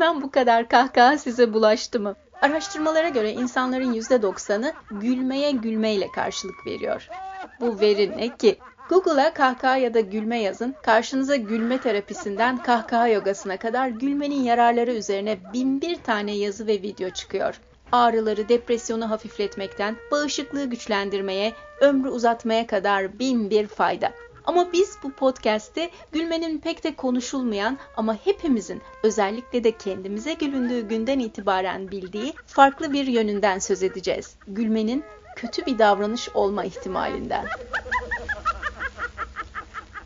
Bilmem bu kadar kahkaha size bulaştı mı? Araştırmalara göre insanların %90'ı gülmeye gülmeyle karşılık veriyor. Bu veri ne ki? Google'a kahkaha ya da gülme yazın, karşınıza gülme terapisinden kahkaha yogasına kadar gülmenin yararları üzerine 1001 tane yazı ve video çıkıyor. Ağrıları, depresyonu hafifletmekten, bağışıklığı güçlendirmeye, ömrü uzatmaya kadar 1001 fayda. Ama biz bu podcast'te gülmenin pek de konuşulmayan ama hepimizin özellikle de kendimize gülündüğü günden itibaren bildiği farklı bir yönünden söz edeceğiz. Gülmenin kötü bir davranış olma ihtimalinden.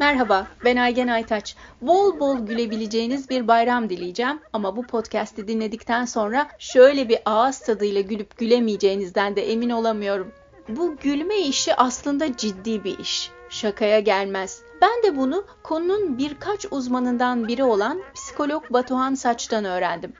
Merhaba, ben Aygen Aytaç. Bol bol gülebileceğiniz bir bayram dileyeceğim ama bu podcast'i dinledikten sonra şöyle bir ağız tadıyla gülüp gülemeyeceğinizden de emin olamıyorum. Bu gülme işi aslında ciddi bir iş. Şakaya gelmez. Ben de bunu konunun birkaç uzmanından biri olan psikolog Batuhan Saç'tan öğrendim.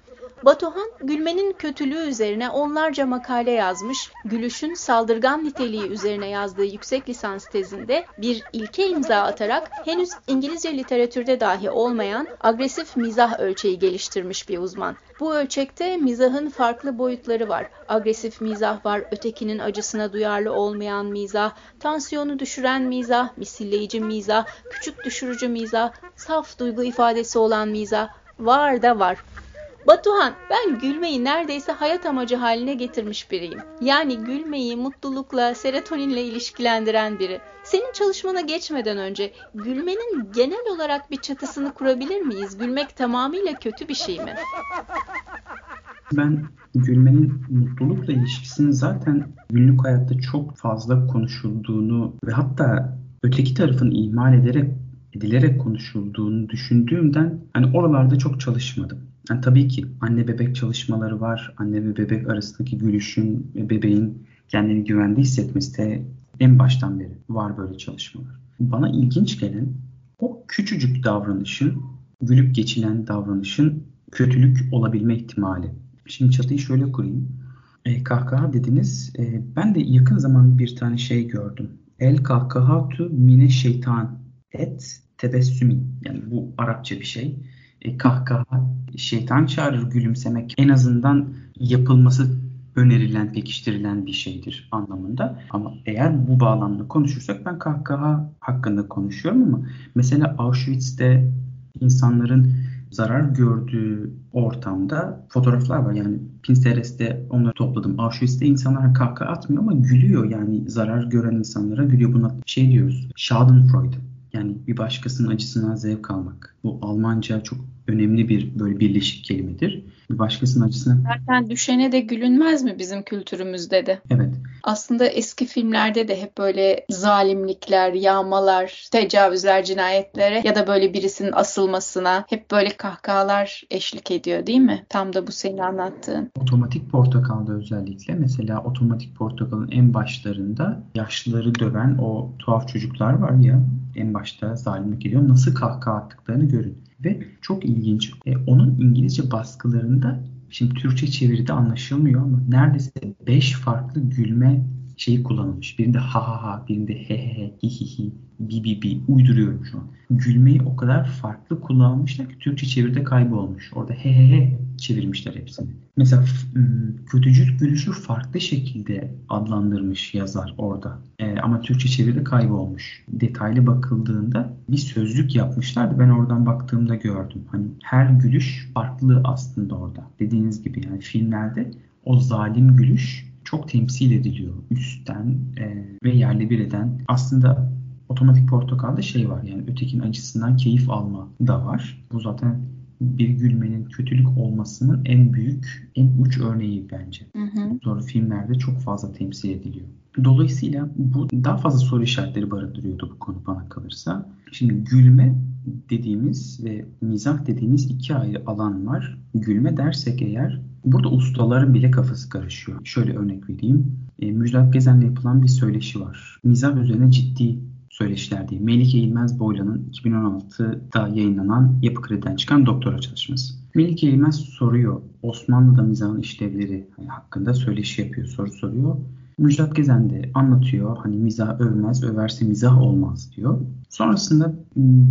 Batuhan, gülmenin kötülüğü üzerine onlarca makale yazmış, gülüşün saldırgan niteliği üzerine yazdığı yüksek lisans tezinde bir ilke imza atarak henüz İngilizce literatürde dahi olmayan agresif mizah ölçeği geliştirmiş bir uzman. Bu ölçekte mizahın farklı boyutları var. Agresif mizah var, ötekinin acısına duyarlı olmayan mizah, tansiyonu düşüren mizah, misilleyici mizah, küçük düşürücü mizah, saf duygu ifadesi olan mizah var da var. Batuhan, ben gülmeyi neredeyse hayat amacı haline getirmiş biriyim. Yani gülmeyi mutlulukla, serotoninle ilişkilendiren biri. Senin çalışmana geçmeden önce gülmenin genel olarak bir çatısını kurabilir miyiz? Gülmek tamamıyla kötü bir şey mi? Ben gülmenin mutlulukla ilişkisinin zaten günlük hayatta çok fazla konuşulduğunu ve hatta öteki tarafın ihmal edilerek konuşulduğunu düşündüğümden hani oralarda çok çalışmadım. Yani tabii ki anne bebek çalışmaları var. Anne ve bebek arasındaki gülüşün ve bebeğin kendini güvende hissetmesi de en baştan beri var böyle çalışmalar. Bana ilginç gelen o küçücük davranışın, gülüp geçilen davranışın kötülük olabilme ihtimali. Şimdi çatıyı şöyle kurayım. Kahkaha dediniz. Ben de yakın zaman bir tane şey gördüm. El kahkahatu mine şeytan et tebessümin. Yani bu Arapça bir şey. Kahkaha şeytan çağırır, gülümsemek en azından yapılması önerilen, pekiştirilen bir şeydir anlamında. Ama eğer bu bağlamda konuşursak ben kahkaha hakkında konuşuyorum ama mesela Auschwitz'te insanların zarar gördüğü ortamda fotoğraflar var. Yani Pinterest'te onları topladım. Auschwitz'te insanlar kahkaha atmıyor ama gülüyor, yani zarar gören insanlara gülüyor. Buna şey diyoruz, Schadenfreude. Yani bir başkasının acısından zevk almak. Bu Almanca çok önemli bir böyle birleşik kelimedir. Bir başkasının acısına... Zaten düşene de gülünmez mi bizim kültürümüzde de? Evet. Aslında eski filmlerde de hep böyle zalimlikler, yağmalar, tecavüzler, cinayetlere ya da böyle birisinin asılmasına hep böyle kahkahalar eşlik ediyor değil mi? Tam da bu senin anlattığın. Otomatik Portakal'da özellikle mesela Otomatik Portakal'ın en başlarında yaşlıları döven o tuhaf çocuklar var ya, en başta zalimlik ediyor. Nasıl kahkaha attıklarını görün. Ve çok ilginç. Onun İngilizce baskılarında, şimdi Türkçe çeviride anlaşılmıyor ama neredeyse 5 farklı gülme şeyi kullanılmış. Birinde ha ha ha, birinde he he he, hi hi hi, bi bi bi. Uyduruyorum şu an. Gülmeyi o kadar farklı kullanmışlar ki Türkçe çeviride kaybolmuş. Orada he he he çevirmişler hepsini. Mesela kötücül gülüşü farklı şekilde adlandırmış yazar orada. Ama Türkçe çeviride kaybolmuş. Detaylı bakıldığında bir sözlük yapmışlardı. Ben oradan baktığımda gördüm. Hani her gülüş farklı aslında orada. Dediğiniz gibi yani filmlerde o zalim gülüş çok temsil ediliyor üstten ve yerle bir eden. Aslında Otomatik Portakal'da şey var, yani ötekinin acısından keyif alma da var. Bu zaten bir gülmenin kötülük olmasının en büyük, en uç örneği bence. Doğru, filmlerde çok fazla temsil ediliyor. Dolayısıyla bu daha fazla soru işaretleri barındırıyordu bu konu bana kalırsa. Şimdi gülme dediğimiz ve mizah dediğimiz iki ayrı alan var. Gülme dersek eğer, burada ustaların bile kafası karışıyor. Şöyle örnek vereyim. Müjdat Gezen'le yapılan bir söyleşi var. Mizah üzerine ciddi söyleşiler diye. Melike Eğilmez Boylan'ın 2016'da yayınlanan Yapı Kredi'den çıkan doktora çalışması. Melike Eğilmez soruyor. Osmanlı'da mizahın işlevleri hakkında söyleşi yapıyor, soru soruyor. Müjdat Gezen de anlatıyor. Hani mizah övmez, överse mizah olmaz diyor. Sonrasında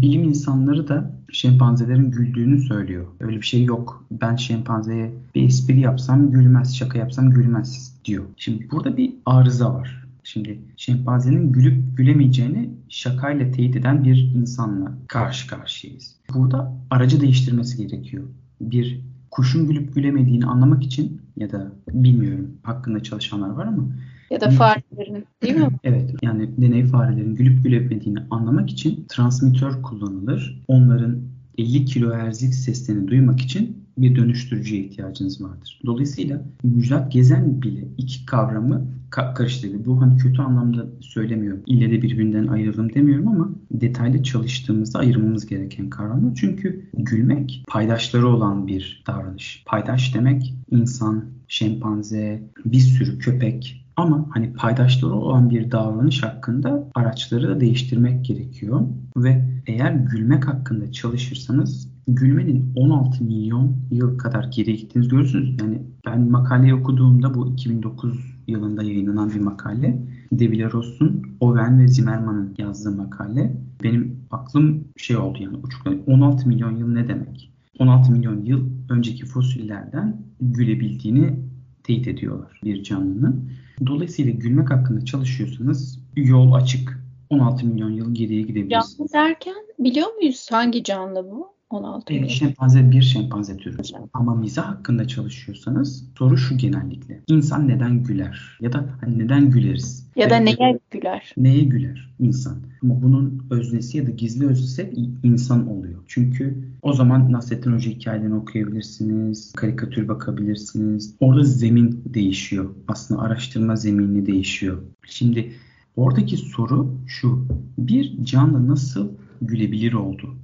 bilim insanları da şempanzelerin güldüğünü söylüyor. Öyle bir şey yok. Ben şempanzeye bir espri yapsam gülmez, şaka yapsam gülmez diyor. Şimdi burada bir arıza var. Şimdi şempanzenin gülüp gülemeyeceğini şakayla teyit eden bir insanla karşı karşıyayız. Burada aracı değiştirmesi gerekiyor. Bir kuşun gülüp gülemediğini anlamak için ya da bilmiyorum hakkında çalışanlar var ama ya da farelerin değil mi? Evet, yani deney farelerin gülüp gülemediğini anlamak için transmitör kullanılır. Onların 50 kilohertzlik seslerini duymak için bir dönüştürücüye ihtiyacınız vardır. Dolayısıyla Müjdat Gezen bile iki kavramı karıştırıyor. Bu hani kötü anlamda söylemiyorum. İlle de birbirinden ayıralım demiyorum ama detaylı çalıştığımızda ayırmamız gereken kavramlar. Çünkü gülmek paydaşları olan bir davranış. Paydaş demek insan, şempanze, bir sürü köpek. Ama hani paydaşları olan bir davranış hakkında araçları da değiştirmek gerekiyor. Ve eğer gülmek hakkında çalışırsanız gülmenin 16 milyon yıl kadar geriye gittiğinizi görürsünüz. Yani ben makaleyi okuduğumda bu 2009 yılında yayınlanan bir makale. Debileros'un, Owen ve Zimmerman'ın yazdığı makale. Benim aklım şey oldu yani uçuklandı. 16 milyon yıl ne demek? 16 milyon yıl önceki fosillerden gülebildiğini teyit ediyorlar bir canlının. Dolayısıyla gülmek hakkında çalışıyorsanız yol açık. 16 milyon yıl geriye gidebilirsiniz. Canlı derken biliyor muyuz hangi canlı bu? 16 milyon. Şempanze bir şempanze türü. Ama mizah hakkında çalışıyorsanız soru şu genellikle. İnsan neden güler? Ya da hani neden güleriz? Ya da neye güler? Neye güler insan? Ama bunun öznesi ya da gizli öznesi insan oluyor. Çünkü o zaman Nasrettin Hoca hikayelerini okuyabilirsiniz, karikatür bakabilirsiniz. Orada zemin değişiyor. Aslında araştırma zemini değişiyor. Şimdi oradaki soru şu. Bir canlı nasıl gülebilir oldu?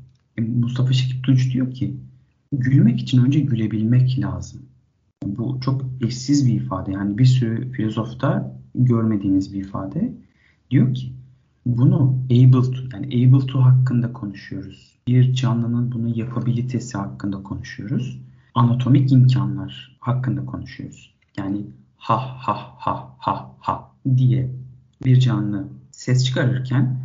Mustafa Şekip Tuç diyor ki gülmek için önce gülebilmek lazım. Bu çok eşsiz bir ifade. Yani bir sürü filozofta görmediğimiz bir ifade. Diyor ki bunu able to hakkında konuşuyoruz. Bir canlının bunu yapabilitesi hakkında konuşuyoruz. Anatomik imkanlar hakkında konuşuyoruz. Yani ha ha ha ha ha diye bir canlı ses çıkarırken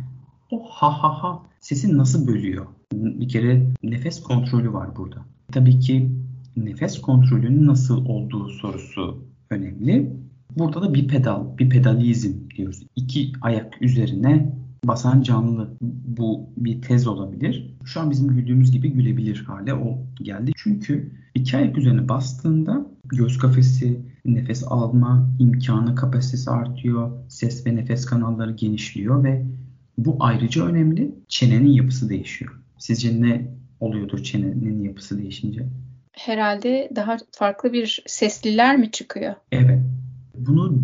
o ha ha ha sesi nasıl bölüyor? Bir kere nefes kontrolü var burada. Tabii ki nefes kontrolünün nasıl olduğu sorusu önemli. Burada da bipedalizm diyoruz. İki ayak üzerine basan canlı. Bu bir tez olabilir. Şu an bizim güldüğümüz gibi gülebilir hale o geldi. Çünkü iki ayak üzerine bastığında göz kafesi, nefes alma imkanı, kapasitesi artıyor. Ses ve nefes kanalları genişliyor ve bu ayrıca önemli. Çenenin yapısı değişiyor. Sizce ne oluyordur çenenin yapısı değişince? Herhalde daha farklı bir sesliler mi çıkıyor? Evet. Bunu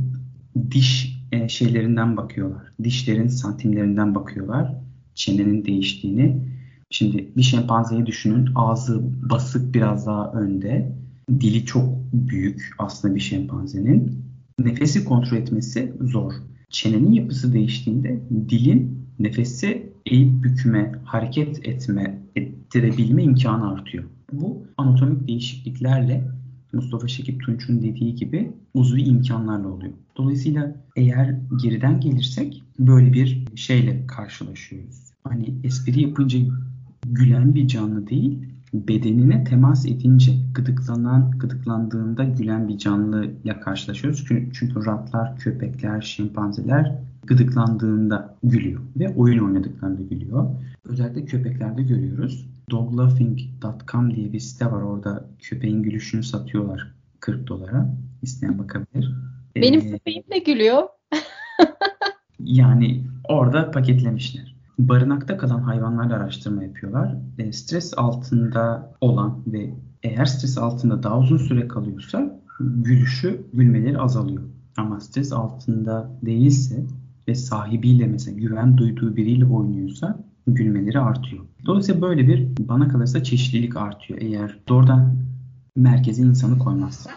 diş şeylerinden bakıyorlar. Dişlerin santimlerinden bakıyorlar. Çenenin değiştiğini. Şimdi bir şempanzeyi düşünün. Ağzı basık biraz daha önde. Dili çok büyük aslında bir şempanzenin. Nefesi kontrol etmesi zor. Çenenin yapısı değiştiğinde dilin nefesi eğip bükme, hareket etme, ettirebilme imkanı artıyor. Bu anatomik değişikliklerle Mustafa Şekip Tunç'un dediği gibi uzvi imkanlarla oluyor. Dolayısıyla eğer geriden gelirsek böyle bir şeyle karşılaşıyoruz. Hani espri yapınca gülen bir canlı değil, bedenine temas edince gıdıklandığında gülen bir canlıyla karşılaşıyoruz. Çünkü ratlar, köpekler, şempanzeler gıdıklandığında gülüyor ve oyun oynadıklarında gülüyor. Özellikle köpeklerde görüyoruz. Doglaughing.com diye bir site var. Orada köpeğin gülüşünü satıyorlar $40. İsteyen bakabilir. Benim köpeğim de gülüyor. Yani orada paketlemişler. Barınakta kalan hayvanlarla araştırma yapıyorlar. Stres altında olan ve eğer stres altında daha uzun süre kalıyorsa gülmeleri azalıyor. Ama stres altında değilse ve sahibiyle mesela güven duyduğu biriyle oynuyorsa gülmeleri artıyor. Dolayısıyla böyle bir bana kalırsa çeşitlilik artıyor eğer doğrudan merkeze insanı koymazsa.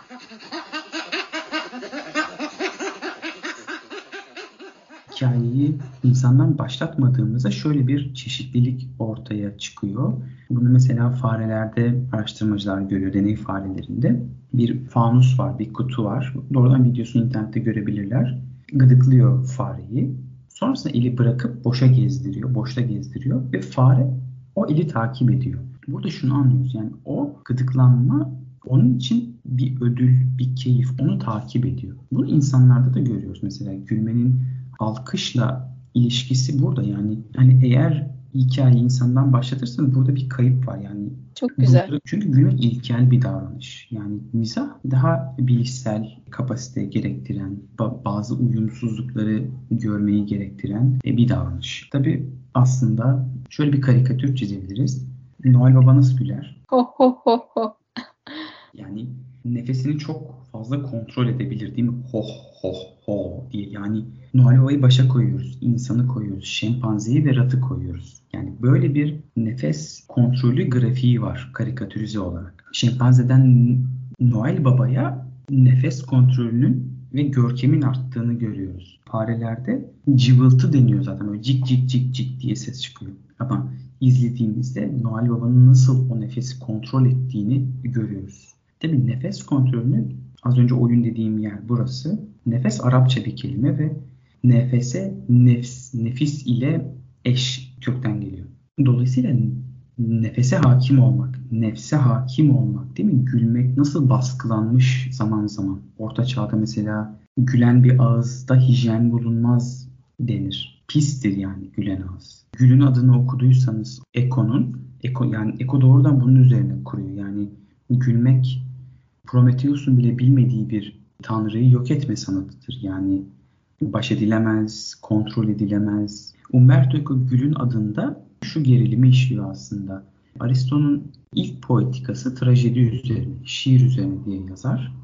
Hikayeyi insandan başlatmadığımızda şöyle bir çeşitlilik ortaya çıkıyor. Bunu mesela farelerde araştırmacılar görüyor, deney farelerinde. Bir fanus var, bir kutu var. Doğrudan videosunu internette görebilirler. gıdıklıyor fareyi. Sonrasında eli bırakıp boşta gezdiriyor ve fare o eli takip ediyor. Burada şunu anlıyoruz, yani o gıdıklanma onun için bir ödül, bir keyif, onu takip ediyor. Bunu insanlarda da görüyoruz. Mesela gülmenin alkışla ilişkisi burada. Yani hani eğer hikayeyi insandan başlatırsanız burada bir kayıp var. Yani çok güzel. Çünkü gülmek ilkel bir davranış. Yani mizah daha bilişsel kapasite gerektiren, bazı uyumsuzlukları görmeyi gerektiren bir davranış. Tabii aslında şöyle bir karikatür çizebiliriz. Noel Baba nasıl güler? Ho ho ho ho. Yani nefesini çok fazla kontrol edebilir değil mi? Ho ho ho diye. Yani Noel Baba'yı başa koyuyoruz, insanı koyuyoruz, şempanzeyi ve ratı koyuyoruz. Yani böyle bir nefes kontrolü grafiği var karikatürize olarak. Şempanzeden Noel Baba'ya nefes kontrolünün ve görkemin arttığını görüyoruz. Farelerde cıvıltı deniyor zaten. Böyle cik cik cik cik diye ses çıkıyor. Ama izlediğimizde Noel Baba'nın nasıl o nefesi kontrol ettiğini görüyoruz. Tabii nefes kontrolünü, az önce oyun dediğim yer burası. Nefes Arapça bir kelime ve nefese nefis ile eş kökten geliyor. Dolayısıyla nefese hakim olmak, nefse hakim olmak değil mi? Gülmek nasıl baskılanmış zaman zaman. Orta çağda mesela gülen bir ağızda hijyen bulunmaz denir. Pistir yani gülen ağız. Gül'ün adını okuduysanız Eco doğrudan bunun üzerine kuruyor. Yani gülmek Prometheus'un bile bilmediği bir tanrıyı yok etme sanatıdır. Yani baş edilemez, kontrol edilemez. Umberto Eco Gül'ün adında şu gerilimi işliyor aslında. Aristo'nun ilk poetikası trajedi üzerine, şiir üzerine diye yazar.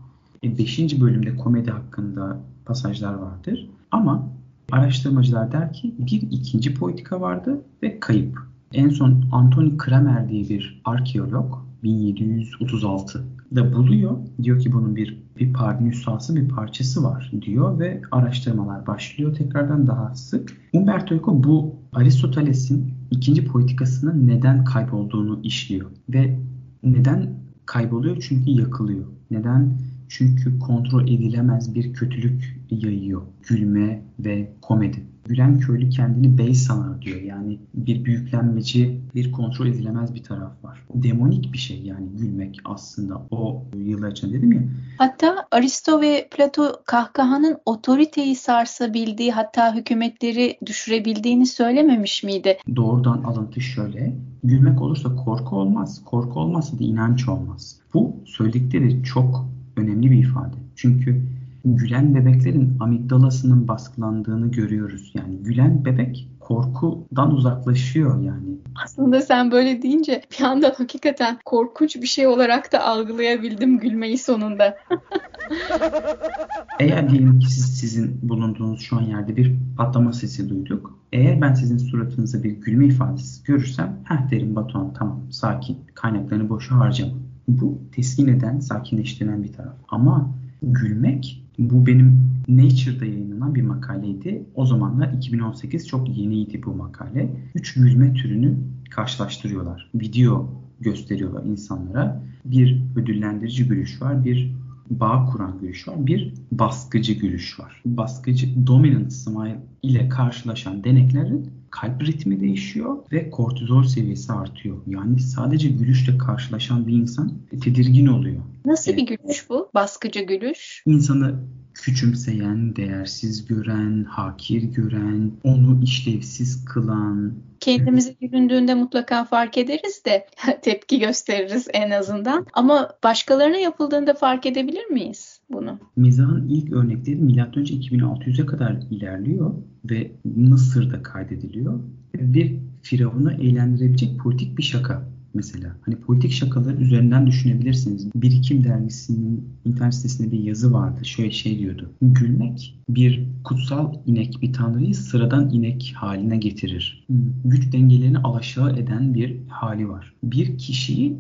5. bölümde komedi hakkında pasajlar vardır. Ama araştırmacılar der ki bir ikinci poetika vardı ve kayıp. En son Anthony Kramer diye bir arkeolog 1736'da buluyor. Diyor ki bunun bir nüshası, bir parçası var diyor ve araştırmalar başlıyor tekrardan daha sık. Umberto Eco bu Aristoteles'in ikinci poetikasının neden kaybolduğunu işliyor. Ve neden kayboluyor? Çünkü yakılıyor. Neden? Çünkü kontrol edilemez bir kötülük yayıyor. Gülme ve komedi. Gülen köylü kendini bey sanar diyor. Yani bir büyüklenmeci, bir kontrol edilemez bir taraf var. Demonik bir şey yani gülmek aslında o yıllar için dedim ya. Hatta Aristo ve Plato kahkahanın otoriteyi sarsabildiği, hatta hükümetleri düşürebildiğini söylememiş miydi? Doğrudan alıntı şöyle. Gülmek olursa korku olmaz. Korku olmazsa da inanç olmaz. Bu söyledikleri çok önemli bir ifade. Çünkü gülen bebeklerin amigdalasının baskılandığını görüyoruz. Yani gülen bebek korkudan uzaklaşıyor yani. Aslında sen böyle deyince bir anda hakikaten korkunç bir şey olarak da algılayabildim gülmeyi sonunda. Eğer diyelim ki sizin bulunduğunuz şu an yerde bir patlama sesi duyduk. Eğer ben sizin suratınızda bir gülme ifadesi görürsem derim Batuhan tamam sakin, kaynaklarını boşa harcama. Bu teskin eden, sakinleştiren bir taraf. Ama gülmek, bu benim Nature'da yayınlanan bir makaleydi. O zamanlar 2018 çok yeniydi bu makale. 3 gülme türünü karşılaştırıyorlar. Video gösteriyorlar insanlara. Bir ödüllendirici gülüş var, bir bağ kuran gülüş var, bir baskıcı gülüş var. Baskıcı dominant smile ile karşılaşan deneklerin kalp ritmi değişiyor ve kortizol seviyesi artıyor. Yani sadece gülüşle karşılaşan bir insan tedirgin oluyor. Nasıl bir gülüş bu? Baskıcı gülüş. İnsanı küçümseyen, değersiz gören, hakir gören, onu işlevsiz kılan. Kendimizi gülündüğünde mutlaka fark ederiz de tepki gösteririz en azından. Ama başkalarına yapıldığında fark edebilir miyiz bunu? Mizahın ilk örnekleri M.Ö. 2600'e kadar ilerliyor ve Mısır'da kaydediliyor. Bir firavunu eğlendirebilecek politik bir şaka. Mesela hani politik şakaları üzerinden düşünebilirsiniz. Birikim dergisinin internet sitesinde bir yazı vardı. Şöyle diyordu. Gülmek bir kutsal inek, bir tanrıyı sıradan inek haline getirir. Güç dengelerini alaşağı eden bir hali var. Bir kişiyi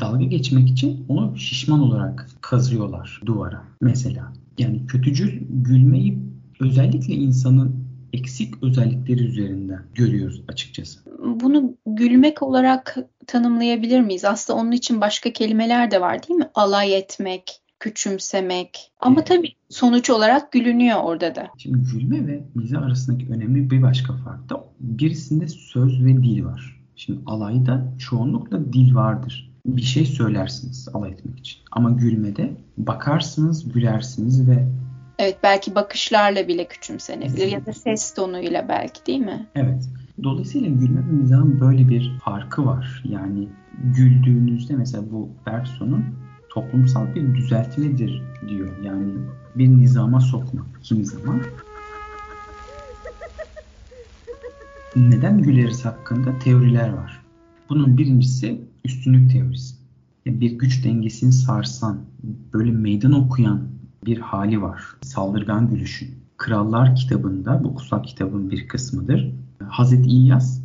dalga geçmek için onu şişman olarak kazıyorlar duvara. Mesela yani kötücül gülmeyi özellikle insanın eksik özellikleri üzerinden görüyoruz açıkçası. Bunu gülmek olarak tanımlayabilir miyiz? Aslında onun için başka kelimeler de var değil mi? Alay etmek, küçümsemek. Ama tabii sonuç olarak gülünüyor orada da. Şimdi gülme ve mizah arasındaki önemli bir başka fark da birisinde söz ve dil var. Şimdi alayda çoğunlukla dil vardır. Bir şey söylersiniz alay etmek için. Ama gülmede bakarsınız, gülersiniz ve... Evet, belki bakışlarla bile küçümsenebilir ya da ses tonuyla belki, değil mi? Evet. Dolayısıyla gülme ve mizahın böyle bir farkı var. Yani güldüğünüzde mesela bu Bergson'un toplumsal bir düzeltmedir diyor. Yani bir nizama sokmak kimi zaman. Neden güleriz hakkında teoriler var. Bunun birincisi üstünlük teorisi. Bir güç dengesini sarsan, böyle meydan okuyan bir hali var. Saldırgan gülüşün. Krallar kitabında, bu kutsal kitabın bir kısmıdır. Hazreti İlyas,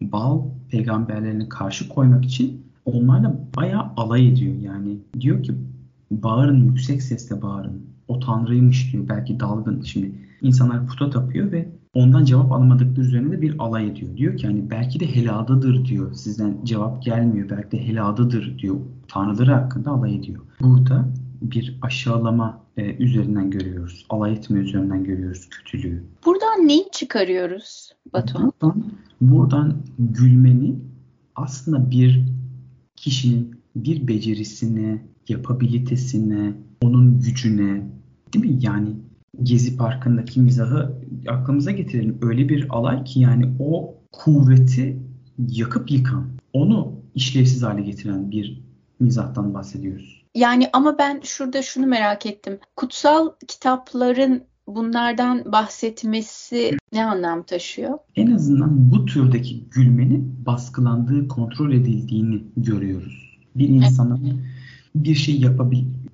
Baal peygamberlerine karşı koymak için onlarla bayağı alay ediyor. Yani diyor ki bağırın, yüksek sesle bağırın. O tanrıymış diyor, belki dalgın. Şimdi insanlar puta tapıyor ve ondan cevap alamadıkları üzerine de bir alay ediyor. Diyor ki hani belki de heladadır diyor. Sizden cevap gelmiyor. Belki de heladadır diyor. Tanrıları hakkında alay ediyor. Burada bir aşağılama üzerinden görüyoruz. Alay etme üzerinden görüyoruz kötülüğü. Buradan neyi çıkarıyoruz Batuhan? Buradan gülmenin aslında bir kişinin bir becerisine, yapabilitesine, onun gücüne, değil mi? Yani Gezi Parkı'ndaki mizahı aklımıza getirelim. Öyle bir alay ki yani o kuvveti yakıp yıkan, onu işlevsiz hale getiren bir mizahtan bahsediyoruz. Yani ama ben şurada şunu merak ettim. Kutsal kitapların bunlardan bahsetmesi ne anlam taşıyor? En azından bu türdeki gülmenin baskılandığı, kontrol edildiğini görüyoruz. Bir insanın bir şey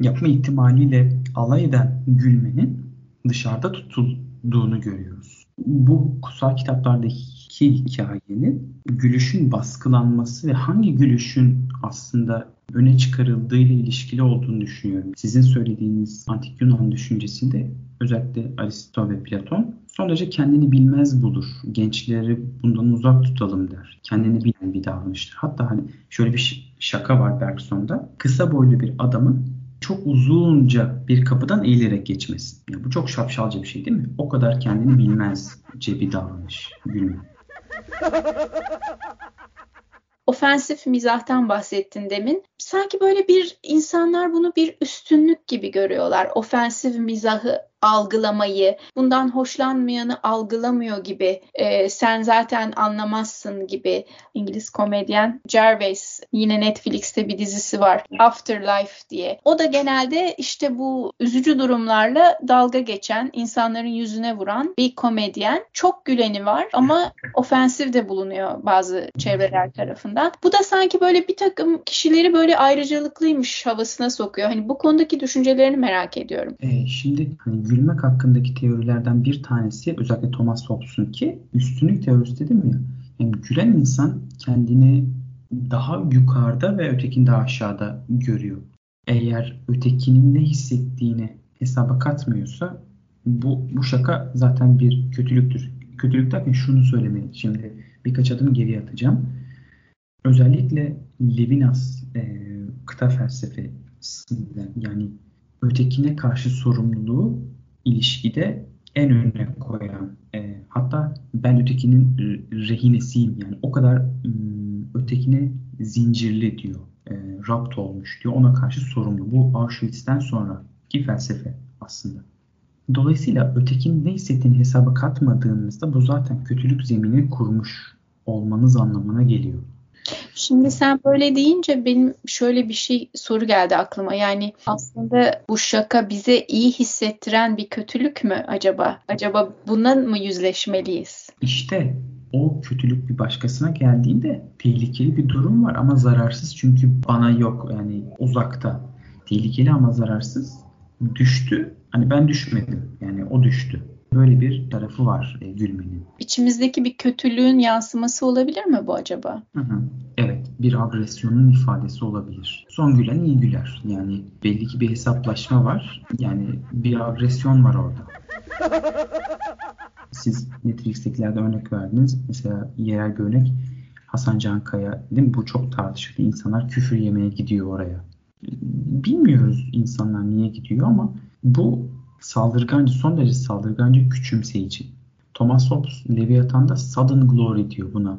yapma ihtimaliyle alay eden gülmenin dışarıda tutulduğunu görüyoruz. Bu kutsal kitaplardaki hikayenin gülüşün baskılanması ve hangi gülüşün aslında öne çıkarıldığıyla ilişkili olduğunu düşünüyorum. Sizin söylediğiniz antik Yunan düşüncesi de özellikle Aristo ve Platon son derece kendini bilmez bulur. Gençleri bundan uzak tutalım der. Kendini bilen bir davranıştır. Hatta hani şöyle bir şaka var Bergson'da. Kısa boylu bir adamın çok uzunca bir kapıdan eğilerek geçmesi. Yani bu çok şapşalca bir şey değil mi? O kadar kendini bilmezce bir davranış. Gülme. Ofensif mizahtan bahsettin demin. Sanki böyle bir insanlar bunu bir üstünlük gibi görüyorlar. Ofensif mizahı algılamayı, bundan hoşlanmayanı algılamıyor gibi, sen zaten anlamazsın gibi. İngiliz komedyen Gervais, yine Netflix'te bir dizisi var, Afterlife diye. O da genelde işte bu üzücü durumlarla dalga geçen, insanların yüzüne vuran bir komedyen. Çok güleni var ama ofensif de bulunuyor bazı çevreler tarafından. Bu da sanki böyle bir takım kişileri böyle ayrıcalıklıymış havasına sokuyor. Hani bu konudaki düşüncelerini merak ediyorum. Şimdi hani gülmek hakkındaki teorilerden bir tanesi özellikle Thomas Hobbes'un ki üstünlük teorisi dedim ya. Yani gülen insan kendini daha yukarıda ve ötekini daha aşağıda görüyor. Eğer ötekinin ne hissettiğini hesaba katmıyorsa bu şaka zaten bir kötülüktür. Kötülük derken şunu söylemeyin. Şimdi birkaç adım geriye atacağım. Özellikle Levinas kıta felsefesinden yani ötekine karşı sorumluluğu ilişkide en önüne koyan, hatta ben ötekinin rehinesiyim yani o kadar ötekine zincirli diyor, rapt olmuş diyor, ona karşı sorumlu. Bu Auschwitz'ten sonraki felsefe aslında. Dolayısıyla ötekinin ne hissettiğini hesaba katmadığınızda bu zaten kötülük zemini kurmuş olmanız anlamına geliyor. Şimdi sen böyle deyince benim şöyle bir soru geldi aklıma. Yani aslında bu şaka bize iyi hissettiren bir kötülük mü acaba? Acaba bununla mı yüzleşmeliyiz? İşte o kötülük bir başkasına geldiğinde tehlikeli bir durum var ama zararsız. Çünkü bana yok yani uzakta. Tehlikeli ama zararsız. Düştü. Hani ben düşmedim. Yani o düştü. Böyle bir tarafı var gülmenin. İçimizdeki bir kötülüğün yansıması olabilir mi bu acaba? Hı. Evet, bir agresyonun ifadesi olabilir. Son gülen iyi güler. Yani belli ki bir hesaplaşma var. Yani bir agresyon var orada. Siz Netflix'tekilerde örnek verdiniz. Mesela yerel bir örnek Hasan Cankaya. Değil mi? Bu çok tartışıldı. İnsanlar küfür yemeye gidiyor oraya. Bilmiyoruz insanlar niye gidiyor ama bu saldırgancı, son derece saldırgancı, küçümseyici. Thomas Hobbes Leviathan'da sudden glory diyor buna.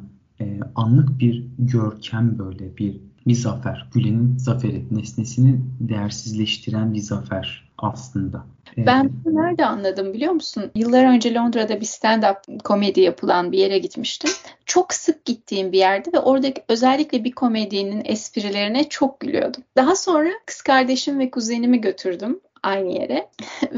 Anlık bir görkem, böyle bir zafer. Gülenin zaferi, nesnesini değersizleştiren bir zafer aslında. Ben bunu nerede anladım biliyor musun? Yıllar önce Londra'da bir stand-up komedi yapılan bir yere gitmiştim. Çok sık gittiğim bir yerde ve oradaki özellikle bir komedyenin esprilerine çok gülüyordum. Daha sonra kız kardeşim ve kuzenimi götürdüm aynı yere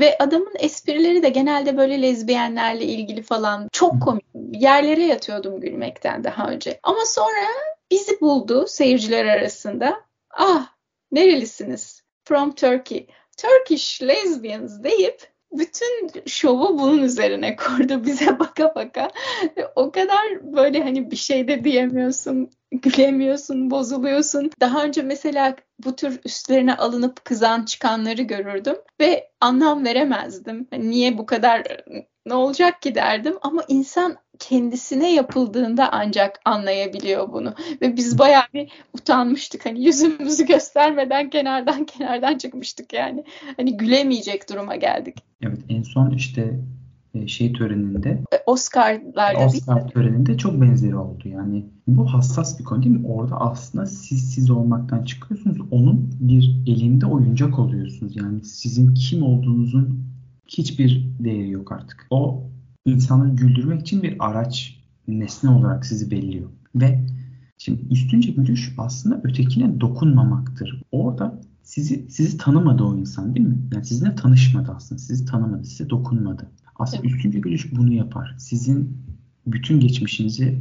ve adamın esprileri de genelde böyle lezbiyenlerle ilgili falan, çok komik. Yerlere yatıyordum gülmekten daha önce. Ama sonra bizi buldu seyirciler arasında. "Ah, nerelisiniz?" "From Turkey." "Turkish lesbians" deyip bütün şovu bunun üzerine kurdu, bize baka baka. O kadar böyle hani bir şey de diyemiyorsun, gülemiyorsun, bozuluyorsun. Daha önce mesela bu tür üstlerine alınıp kızan çıkanları görürdüm ve anlam veremezdim. Niye bu kadar, ne olacak ki derdim, ama insan kendisine yapıldığında ancak anlayabiliyor bunu. Ve biz bayağı bir utanmıştık. Hani yüzümüzü göstermeden kenardan çıkmıştık yani. Hani gülemeyecek duruma geldik. Evet, en son işte şey töreninde, Oscar töreninde çok benzeri oldu. Yani bu hassas bir konu değil mi? Orada aslında siz olmaktan çıkıyorsunuz. Onun bir elinde oyuncak oluyorsunuz. Yani sizin kim olduğunuzun hiçbir değeri yok artık. O İnsanları güldürmek için bir araç, nesne olarak sizi belliyor. Ve şimdi üstünce gülüş aslında ötekine dokunmamaktır. Orada sizi tanımadı o insan, değil mi? Yani sizinle tanışmadı aslında. Sizi tanımadı, size dokunmadı. Aslında evet. Üstünce gülüş bunu yapar. Sizin bütün geçmişinizi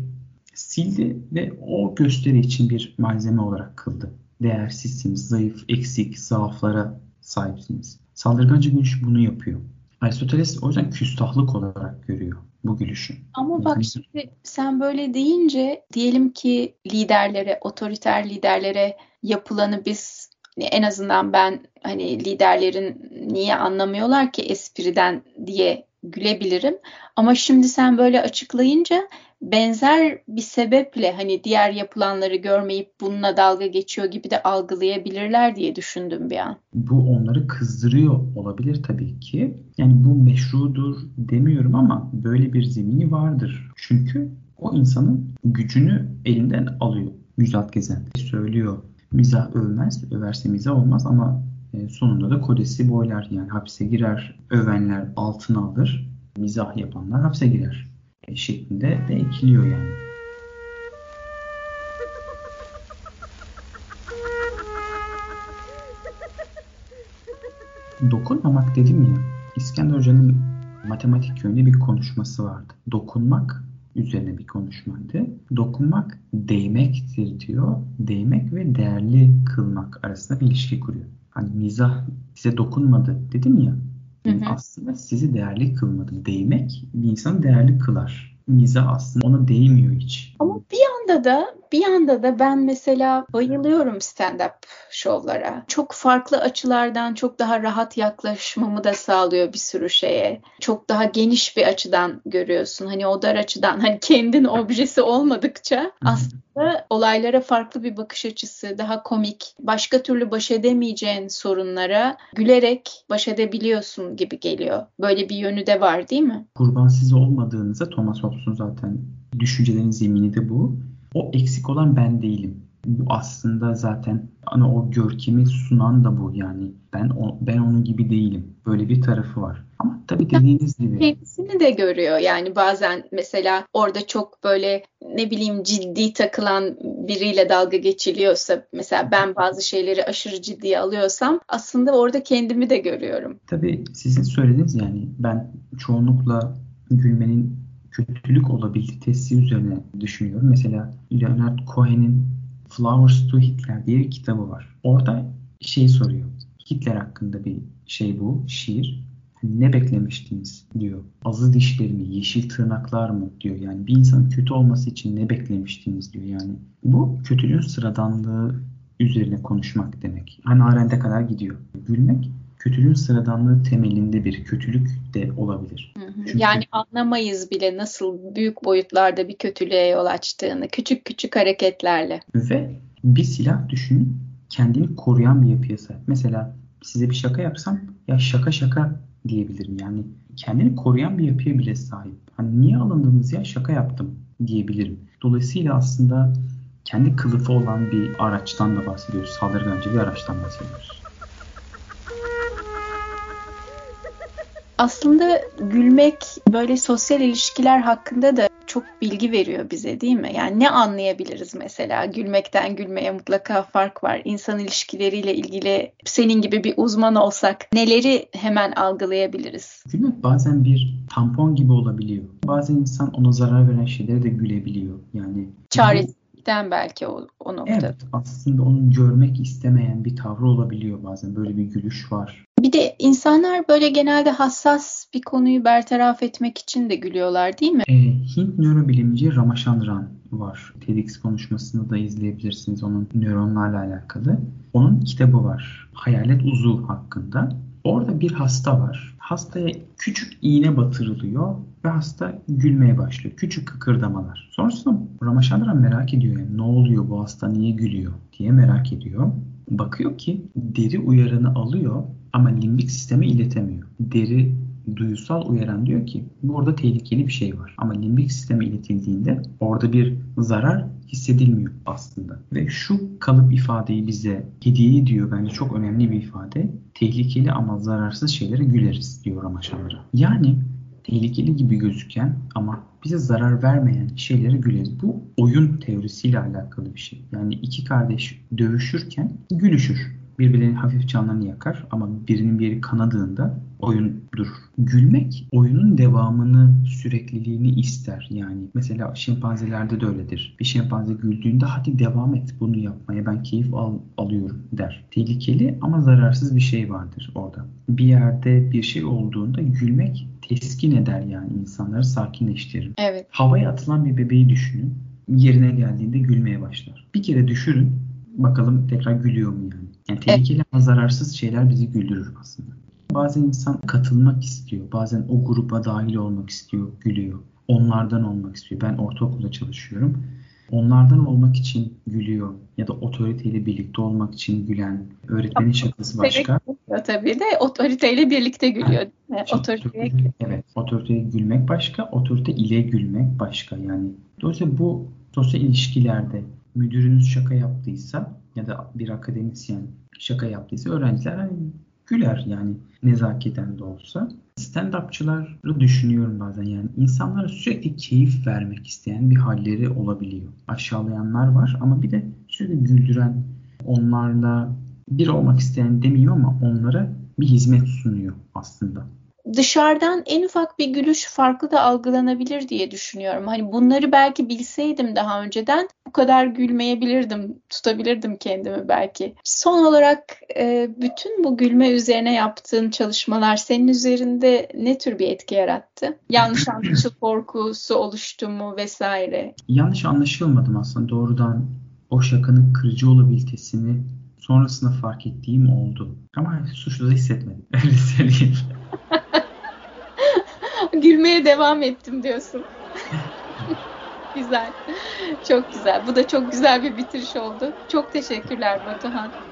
sildi ve o gösteri için bir malzeme olarak kıldı. Değersizsiniz, zayıf, eksik, zaaflara sahipsiniz. Saldırganca gülüş bunu yapıyor. Aristoteles o yüzden küstahlık olarak görüyor bu gülüşü. Ama bak şimdi sen böyle deyince, diyelim ki liderlere, otoriter liderlere yapılanı biz, en azından ben, hani liderlerin niye anlamıyorlar ki espriden diye gülebilirim. Ama şimdi sen böyle açıklayınca benzer bir sebeple hani diğer yapılanları görmeyip bununla dalga geçiyor gibi de algılayabilirler diye düşündüm bir an. Bu onları kızdırıyor olabilir tabii ki. Yani bu meşrudur demiyorum ama böyle bir zemini vardır. Çünkü o insanın gücünü elinden alıyor. Müjdat Gezen söylüyor. Mizah ölmez, överse mizah olmaz ama sonunda da kodesi boylar. Yani hapse girer, övenler altına alır, mizah yapanlar hapse girer şeklinde de ekiliyor yani. Dokunmamak dedim ya, İskender Hoca'nın matematik yönünde bir konuşması vardı. Dokunmak üzerine bir konuşmaydı. Dokunmak değmektir diyor. Değmek ve değerli kılmak arasında bir ilişki kuruyor. Hani mizah size dokunmadı dedim ya. Yani aslında sizi değerli kılmadı. Değmek bir insanı değerli kılar. Mizah aslında ona değmiyor hiç. Ama bir yanda da ben mesela bayılıyorum stand-up şovlara. Çok farklı açılardan çok daha rahat yaklaşmamı da sağlıyor bir sürü şeye. Çok daha geniş bir açıdan görüyorsun. Hani o dar açıdan, hani kendin objesi olmadıkça aslında olaylara farklı bir bakış açısı, daha komik, başka türlü baş edemeyeceğin sorunlara gülerek baş edebiliyorsun gibi geliyor. Böyle bir yönü de var değil mi? Kurban siz olmadığınızda, Thomas Hobbes'un zaten düşüncelerin zemini de bu. O eksik olan ben değilim. Bu aslında zaten hani o görkemi sunan da bu yani. Ben onun gibi değilim. Böyle bir tarafı var. Ama tabii dediğiniz gibi. Kendisini de görüyor yani bazen, mesela orada çok böyle ne bileyim ciddi takılan biriyle dalga geçiliyorsa, mesela ben bazı şeyleri aşırı ciddiye alıyorsam aslında orada kendimi de görüyorum. Tabii sizin söylediğiniz, yani ben çoğunlukla gülmenin kötülük olabilitesi üzerine düşünüyorum. Mesela Leonard Cohen'in Flowers to Hitler diye bir kitabı var. Orada şey soruyor. Hitler hakkında bir şey bu, şiir. Ne beklemiştiniz diyor. Azı dişleri mi, yeşil tırnaklar mı diyor. Yani bir insanın kötü olması için ne beklemiştiniz diyor. Yani bu kötülüğün sıradanlığı üzerine konuşmak demek. Hani Arendt'e kadar gidiyor. Gülmek kötülüğün sıradanlığı temelinde bir kötülük de olabilir. Çünkü yani anlamayız bile nasıl büyük boyutlarda bir kötülüğe yol açtığını, küçük küçük hareketlerle. Ve bir silah düşünün, kendini koruyan bir yapıya sahip. Mesela size bir şaka yapsam ya şaka diyebilirim. Yani kendini koruyan bir yapıya bile sahip. Hani niye alındınız ya, şaka yaptım diyebilirim. Dolayısıyla aslında kendi kılıfı olan bir araçtan da bahsediyoruz. Saldırıdan önce bir araçtan bahsediyoruz. Aslında gülmek böyle sosyal ilişkiler hakkında da çok bilgi veriyor bize, değil mi? Yani ne anlayabiliriz mesela? Gülmekten gülmeye mutlaka fark var. İnsan ilişkileriyle ilgili senin gibi bir uzman olsak neleri hemen algılayabiliriz? Gülmek bazen bir tampon gibi olabiliyor. Bazen insan ona zarar veren şeylere de gülebiliyor. Yani çaresizlikten belki o noktada. Evet, aslında onu görmek istemeyen bir tavrı olabiliyor bazen. Böyle bir gülüş var. Bir de insanlar böyle genelde hassas bir konuyu bertaraf etmek için de gülüyorlar, değil mi? Hint nörobilimci Ramachandran var. TEDx konuşmasını da izleyebilirsiniz onun nöronlarla alakalı. Onun kitabı var. Hayalet uzuv hakkında. Orada bir hasta var. Hastaya küçük iğne batırılıyor ve hasta gülmeye başlıyor. Küçük kıkırdamalar. Sonrasında Ramachandran merak ediyor. Yani, ne oluyor, bu hasta niye gülüyor diye merak ediyor. Bakıyor ki deri uyaranı alıyor ama limbik sisteme iletemiyor. Deri duyusal uyaran diyor ki burada tehlikeli bir şey var. Ama limbik sisteme iletildiğinde orada bir zarar hissedilmiyor aslında. Ve şu kalıp ifadeyi bize hediye ediyor, bence çok önemli bir ifade. Tehlikeli ama zararsız şeylere güleriz diyor Ramachandran. Yani tehlikeli gibi gözüken ama bize zarar vermeyen şeylere güleriz. Bu oyun teorisiyle alakalı bir şey. Yani iki kardeş dövüşürken gülüşür. Birbirlerinin hafif canlarını yakar ama birinin bir yeri kanadığında oyun durur. Gülmek oyunun devamını, sürekliliğini ister. Yani mesela şempanzelerde de öyledir. Bir şempanze güldüğünde hadi devam et bunu yapmaya, ben keyif alıyorum der. Tehlikeli ama zararsız bir şey vardır orada. Bir yerde bir şey olduğunda gülmek teskin eder, yani insanları sakinleştirir. Evet. Havaya atılan bir bebeği düşünün. Yerine geldiğinde gülmeye başlar. Bir kere düşürün bakalım tekrar gülüyor mu yani. Yani tehlikeli ama zararsız şeyler bizi güldürür aslında. Bazen insan katılmak istiyor. Bazen o gruba dahil olmak istiyor, gülüyor. Onlardan olmak istiyor. Ben ortaokulda çalışıyorum. Onlardan olmak için gülüyor. Ya da otoriteyle birlikte olmak için gülen. Öğretmenin şakası başka. Tabii de otoriteyle birlikte gülüyor. Yani, otoriteye gülmek başka, otorite ile gülmek başka. Yani dolayısıyla bu sosyal ilişkilerde müdürünüz şaka yaptıysa ya da bir akademisyen şaka yaptıysa öğrenciler hani güler, yani nezaketen de olsa. Stand-upçıları düşünüyorum bazen, yani insanlara sürekli keyif vermek isteyen bir halleri olabiliyor. Aşağılayanlar var ama bir de sürekli güldüren, onlarla bir olmak isteyen demeyeyim ama onlara bir hizmet sunuyor aslında. Dışarıdan en ufak bir gülüş farklı da algılanabilir diye düşünüyorum. Hani bunları belki bilseydim daha önceden bu kadar gülmeyebilirdim, tutabilirdim kendimi belki. Son olarak bütün bu gülme üzerine yaptığın çalışmalar senin üzerinde ne tür bir etki yarattı? Yanlış anlaşılma korkusu oluştu mu vesaire? Yanlış anlaşılmadım aslında. Doğrudan o şakanın kırıcı olabilitesini sonrasında fark ettiğim oldu. Ama suçlu da hissetmedim. Öyle söyleyeyim. Gülmeye devam ettim diyorsun. Güzel. Çok güzel. Bu da çok güzel bir bitiriş oldu. Çok teşekkürler Batuhan.